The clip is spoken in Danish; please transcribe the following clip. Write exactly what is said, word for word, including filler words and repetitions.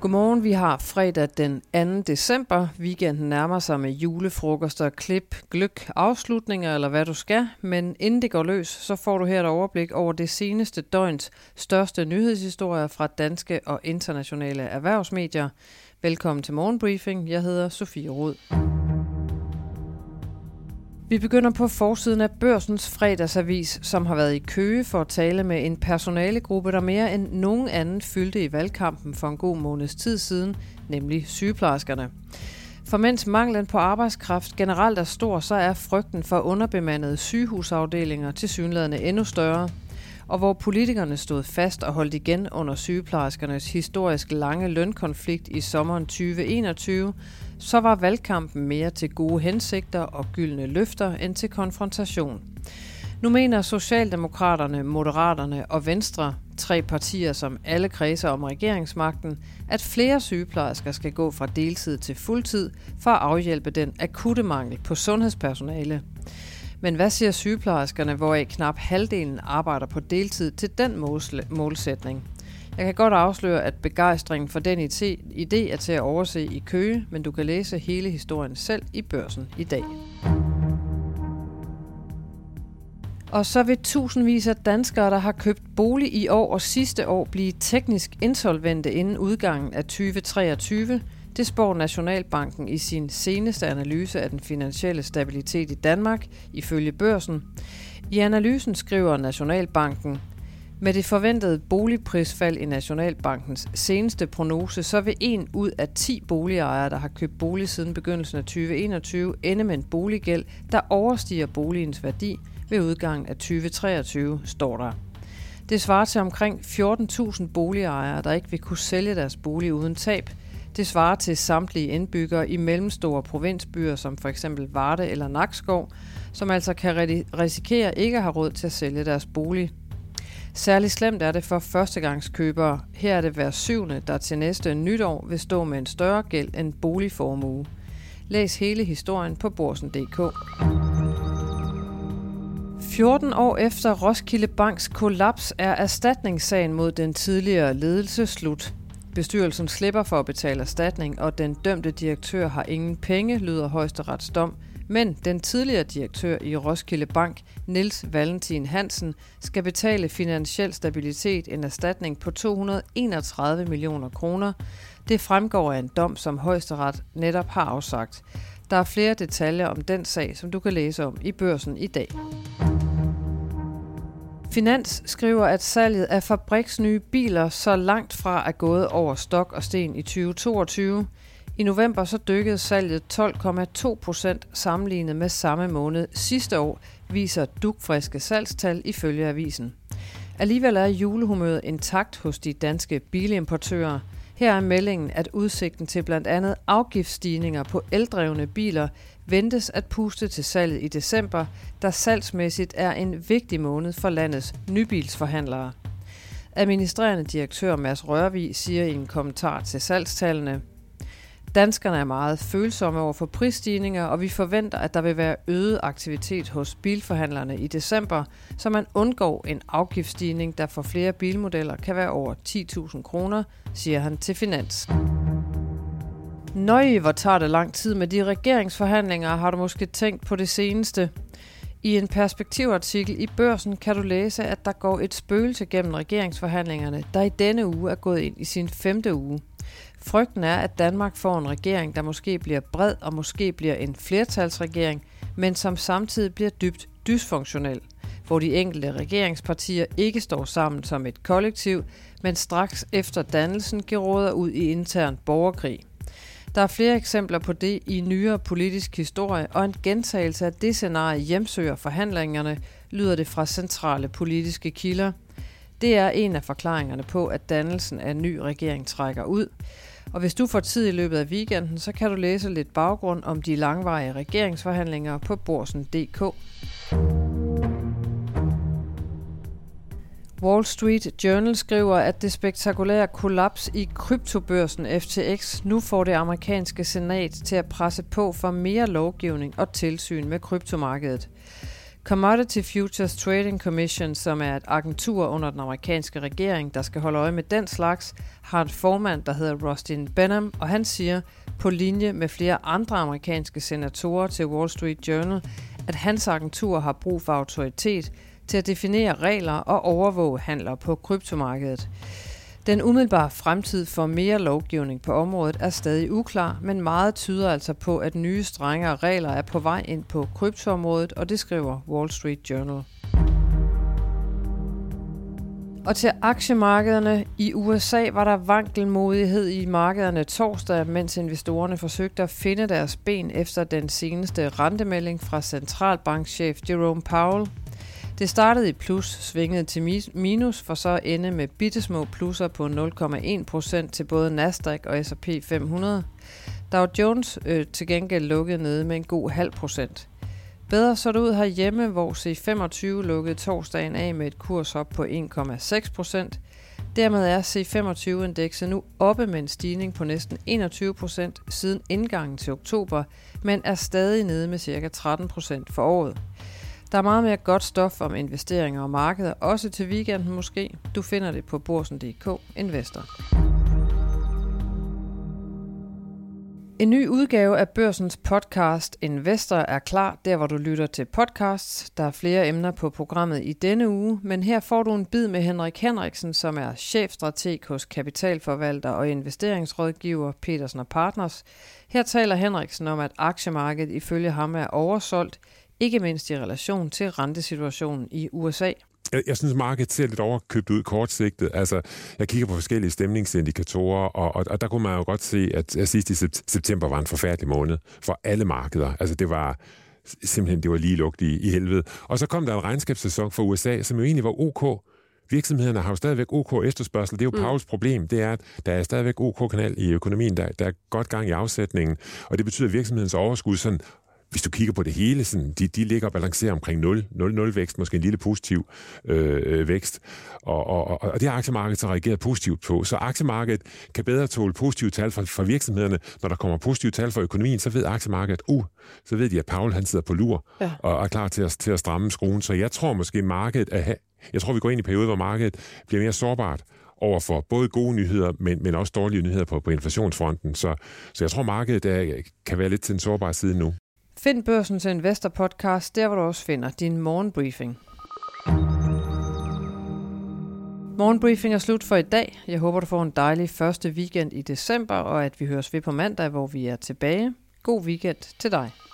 Godmorgen, vi har fredag den anden december. Weekenden nærmer sig med julefrokoster, klip, gløk, afslutninger eller hvad du skal. Men inden det går løs, så får du her et overblik over det seneste døgns største nyhedshistorier fra danske og internationale erhvervsmedier. Velkommen til Morgenbriefing. Jeg hedder Sofie Rod. Vi begynder på forsiden af Børsens fredagsavis, som har været i køge for at tale med en personalegruppe, der mere end nogen anden fyldte i valgkampen for en god måneds tid siden, nemlig sygeplejerskerne. For mens manglen på arbejdskraft generelt er stor, så er frygten for underbemandede sygehusafdelinger tilsyneladende endnu større. Og hvor politikerne stod fast og holdt igen under sygeplejerskernes historisk lange lønkonflikt i sommeren tyve enogtyve, så var valgkampen mere til gode hensigter og gyldne løfter end til konfrontation. Nu mener Socialdemokraterne, Moderaterne og Venstre, tre partier som alle kredser om regeringsmagten, at flere sygeplejersker skal gå fra deltid til fuldtid for at afhjælpe den akutte mangel på sundhedspersonale. Men hvad siger sygeplejerskerne, hvoraf knap halvdelen arbejder på deltid til den målsætning? Jeg kan godt afsløre, at begejstringen for den idé er til at overse i køge, men du kan læse hele historien selv i Børsen i dag. Og så vil tusindvis af danskere, der har købt bolig i år og sidste år, blive teknisk insolvente inden udgangen af tyve treogtyve. Det spår Nationalbanken i sin seneste analyse af den finansielle stabilitet i Danmark, ifølge Børsen. I analysen skriver Nationalbanken: med det forventede boligprisfald i Nationalbankens seneste prognose, så vil en ud af ti boligejere, der har købt bolig siden begyndelsen af tyve enogtyve, ende med en boliggæld, der overstiger boligens værdi ved udgangen af tyve treogtyve, står der. Det svarer til omkring fjorten tusind boligejere, der ikke vil kunne sælge deres bolig uden tab. Det svarer til samtlige indbyggere i mellemstore provinsbyer som f.eks. Varde eller Nakskov, som altså kan risikere ikke at have råd til at sælge deres bolig. Særligt slemt er det for førstegangskøbere. Her er det hver syvende, der til næste nytår vil stå med en større gæld end boligformue. Læs hele historien på Børsen punktum d k. fjorten år efter Roskilde Banks kollaps er erstatningssagen mod den tidligere ledelse slut. Bestyrelsen slipper for at betale erstatning, og den dømte direktør har ingen penge, lyder højesterets dom. Men den tidligere direktør i Roskilde Bank, Niels Valentin Hansen, skal betale Finansiel Stabilitet en erstatning på to hundrede og enogtredive millioner kroner. Det fremgår af en dom, som højesteret netop har afsagt. Der er flere detaljer om den sag, som du kan læse om i Børsen i dag. Finans skriver, at salget af Fabriks nye biler så langt fra er gået over stok og sten i tyve toogtyve. I november så dykkede salget tolv komma to procent sammenlignet med samme måned sidste år, viser dugfriske salgstal ifølge avisen. Alligevel er julehumøret intakt hos de danske bilimportører. Her er meldingen, at udsigten til blandt andet afgiftsstigninger på eldrevne biler ventes at puste til salget i december, der salgsmæssigt er en vigtig måned for landets nybilsforhandlere. Administrerende direktør Mads Rørvig siger i en kommentar til salgstallene: danskerne er meget følsomme over for prisstigninger, og vi forventer, at der vil være øget aktivitet hos bilforhandlerne i december, så man undgår en afgiftsstigning, der for flere bilmodeller kan være over ti tusind kroner, siger han til Finans. Nøj, hvor tager det lang tid med de regeringsforhandlinger, har du måske tænkt på det seneste. I en perspektivartikel i Børsen kan du læse, at der går et spøgelse gennem regeringsforhandlingerne, der i denne uge er gået ind i sin femte uge. Frygten er, at Danmark får en regering, der måske bliver bred og måske bliver en flertalsregering, men som samtidig bliver dybt dysfunktionel, hvor de enkelte regeringspartier ikke står sammen som et kollektiv, men straks efter dannelsen geråder ud i intern borgerkrig. Der er flere eksempler på det i nyere politisk historie, og en gentagelse af det scenarie hjemsøger forhandlingerne, lyder det fra centrale politiske kilder. Det er en af forklaringerne på, at dannelsen af en ny regering trækker ud. Og hvis du får tid i løbet af weekenden, så kan du læse lidt baggrund om de langvarige regeringsforhandlinger på Børsen punktum d k. Wall Street Journal skriver, at det spektakulære kollaps i kryptobørsen F T X nu får det amerikanske senat til at presse på for mere lovgivning og tilsyn med kryptomarkedet. Commodity Futures Trading Commission, som er et agentur under den amerikanske regering, der skal holde øje med den slags, har en formand, der hedder Rostin Benham, og han siger, på linje med flere andre amerikanske senatorer til Wall Street Journal, at hans agentur har brug for autoritet til at definere regler og overvåge handler på kryptomarkedet. Den umiddelbare fremtid for mere lovgivning på området er stadig uklar, men meget tyder altså på, at nye strengere regler er på vej ind på kryptoområdet, og det skriver Wall Street Journal. Og til aktiemarkederne i U S A var der vankelmodighed i markederne torsdag, mens investorerne forsøgte at finde deres ben efter den seneste rentemelding fra centralbankchef Jerome Powell. Det startede i plus, svingede til minus, for så ende med bittesmå plusser på nul komma en procent til både Nasdaq og S og P fem hundrede. Dow Jones øh, til gengæld lukkede nede med en god halv procent. Bedre så det ud herhjemme, hvor C femogtyve lukkede torsdagen af med et kursop på en komma seks procent. Dermed er C femogtyve-indekset nu oppe med en stigning på næsten enogtyve procent siden indgangen til oktober, men er stadig nede med ca. tretten procent for året. Der er meget mere godt stof om investeringer og markeder, også til weekenden måske. Du finder det på Børsen punktum d k Investor. En ny udgave af Børsens podcast Investor er klar, der hvor du lytter til podcasts. Der er flere emner på programmet i denne uge, men her får du en bid med Henrik Henriksen, som er chefstrateg hos kapitalforvalter og investeringsrådgiver Petersen og Partners. Her taler Henriksen om, at aktiemarkedet ifølge ham er oversolgt, ikke mindst i relation til rentesituationen i U S A. Jeg, jeg synes, markedet ser lidt overkøbt ud kortsigtet. Altså, jeg kigger på forskellige stemningsindikatorer, og, og, og der kunne man jo godt se, at, at sidst i september var en forfærdelig måned for alle markeder. Altså, det var simpelthen det var lige lugt i, i helvede. Og så kom der en regnskabssæson for U S A, som jo egentlig var OK. Virksomhederne har jo stadigvæk OK efterspørgsel. Det er jo mm. Pauls problem. Det er, at der er stadigvæk OK-kanal i økonomien. Der, der er godt gang i afsætningen, og det betyder, at virksomhedens overskud sådan... Hvis du kigger på det hele, sådan, de, de ligger og balancerer omkring nul vækst, måske en lille positiv øh, vækst, og, og, og det har aktiemarkedet så reageret positivt på. Så aktiemarkedet kan bedre tåle positive tal fra, fra virksomhederne. Når der kommer positive tal fra økonomien, så ved aktiemarkedet, uh, så ved de, at Powell han sidder på lur ja. og er klar til at, til at stramme skruen. Så jeg tror måske, markedet er, jeg tror, vi går ind i en periode, hvor markedet bliver mere sårbart over for både gode nyheder, men, men også dårlige nyheder på, på inflationsfronten. Så, så jeg tror, markedet er, kan være lidt til en sårbar side nu. Find Børsens Investor Podcast, der hvor du også finder din morgenbriefing. Morgenbriefing er slut for i dag. Jeg håber, du får en dejlig første weekend i december, og at vi høres ved på mandag, hvor vi er tilbage. God weekend til dig.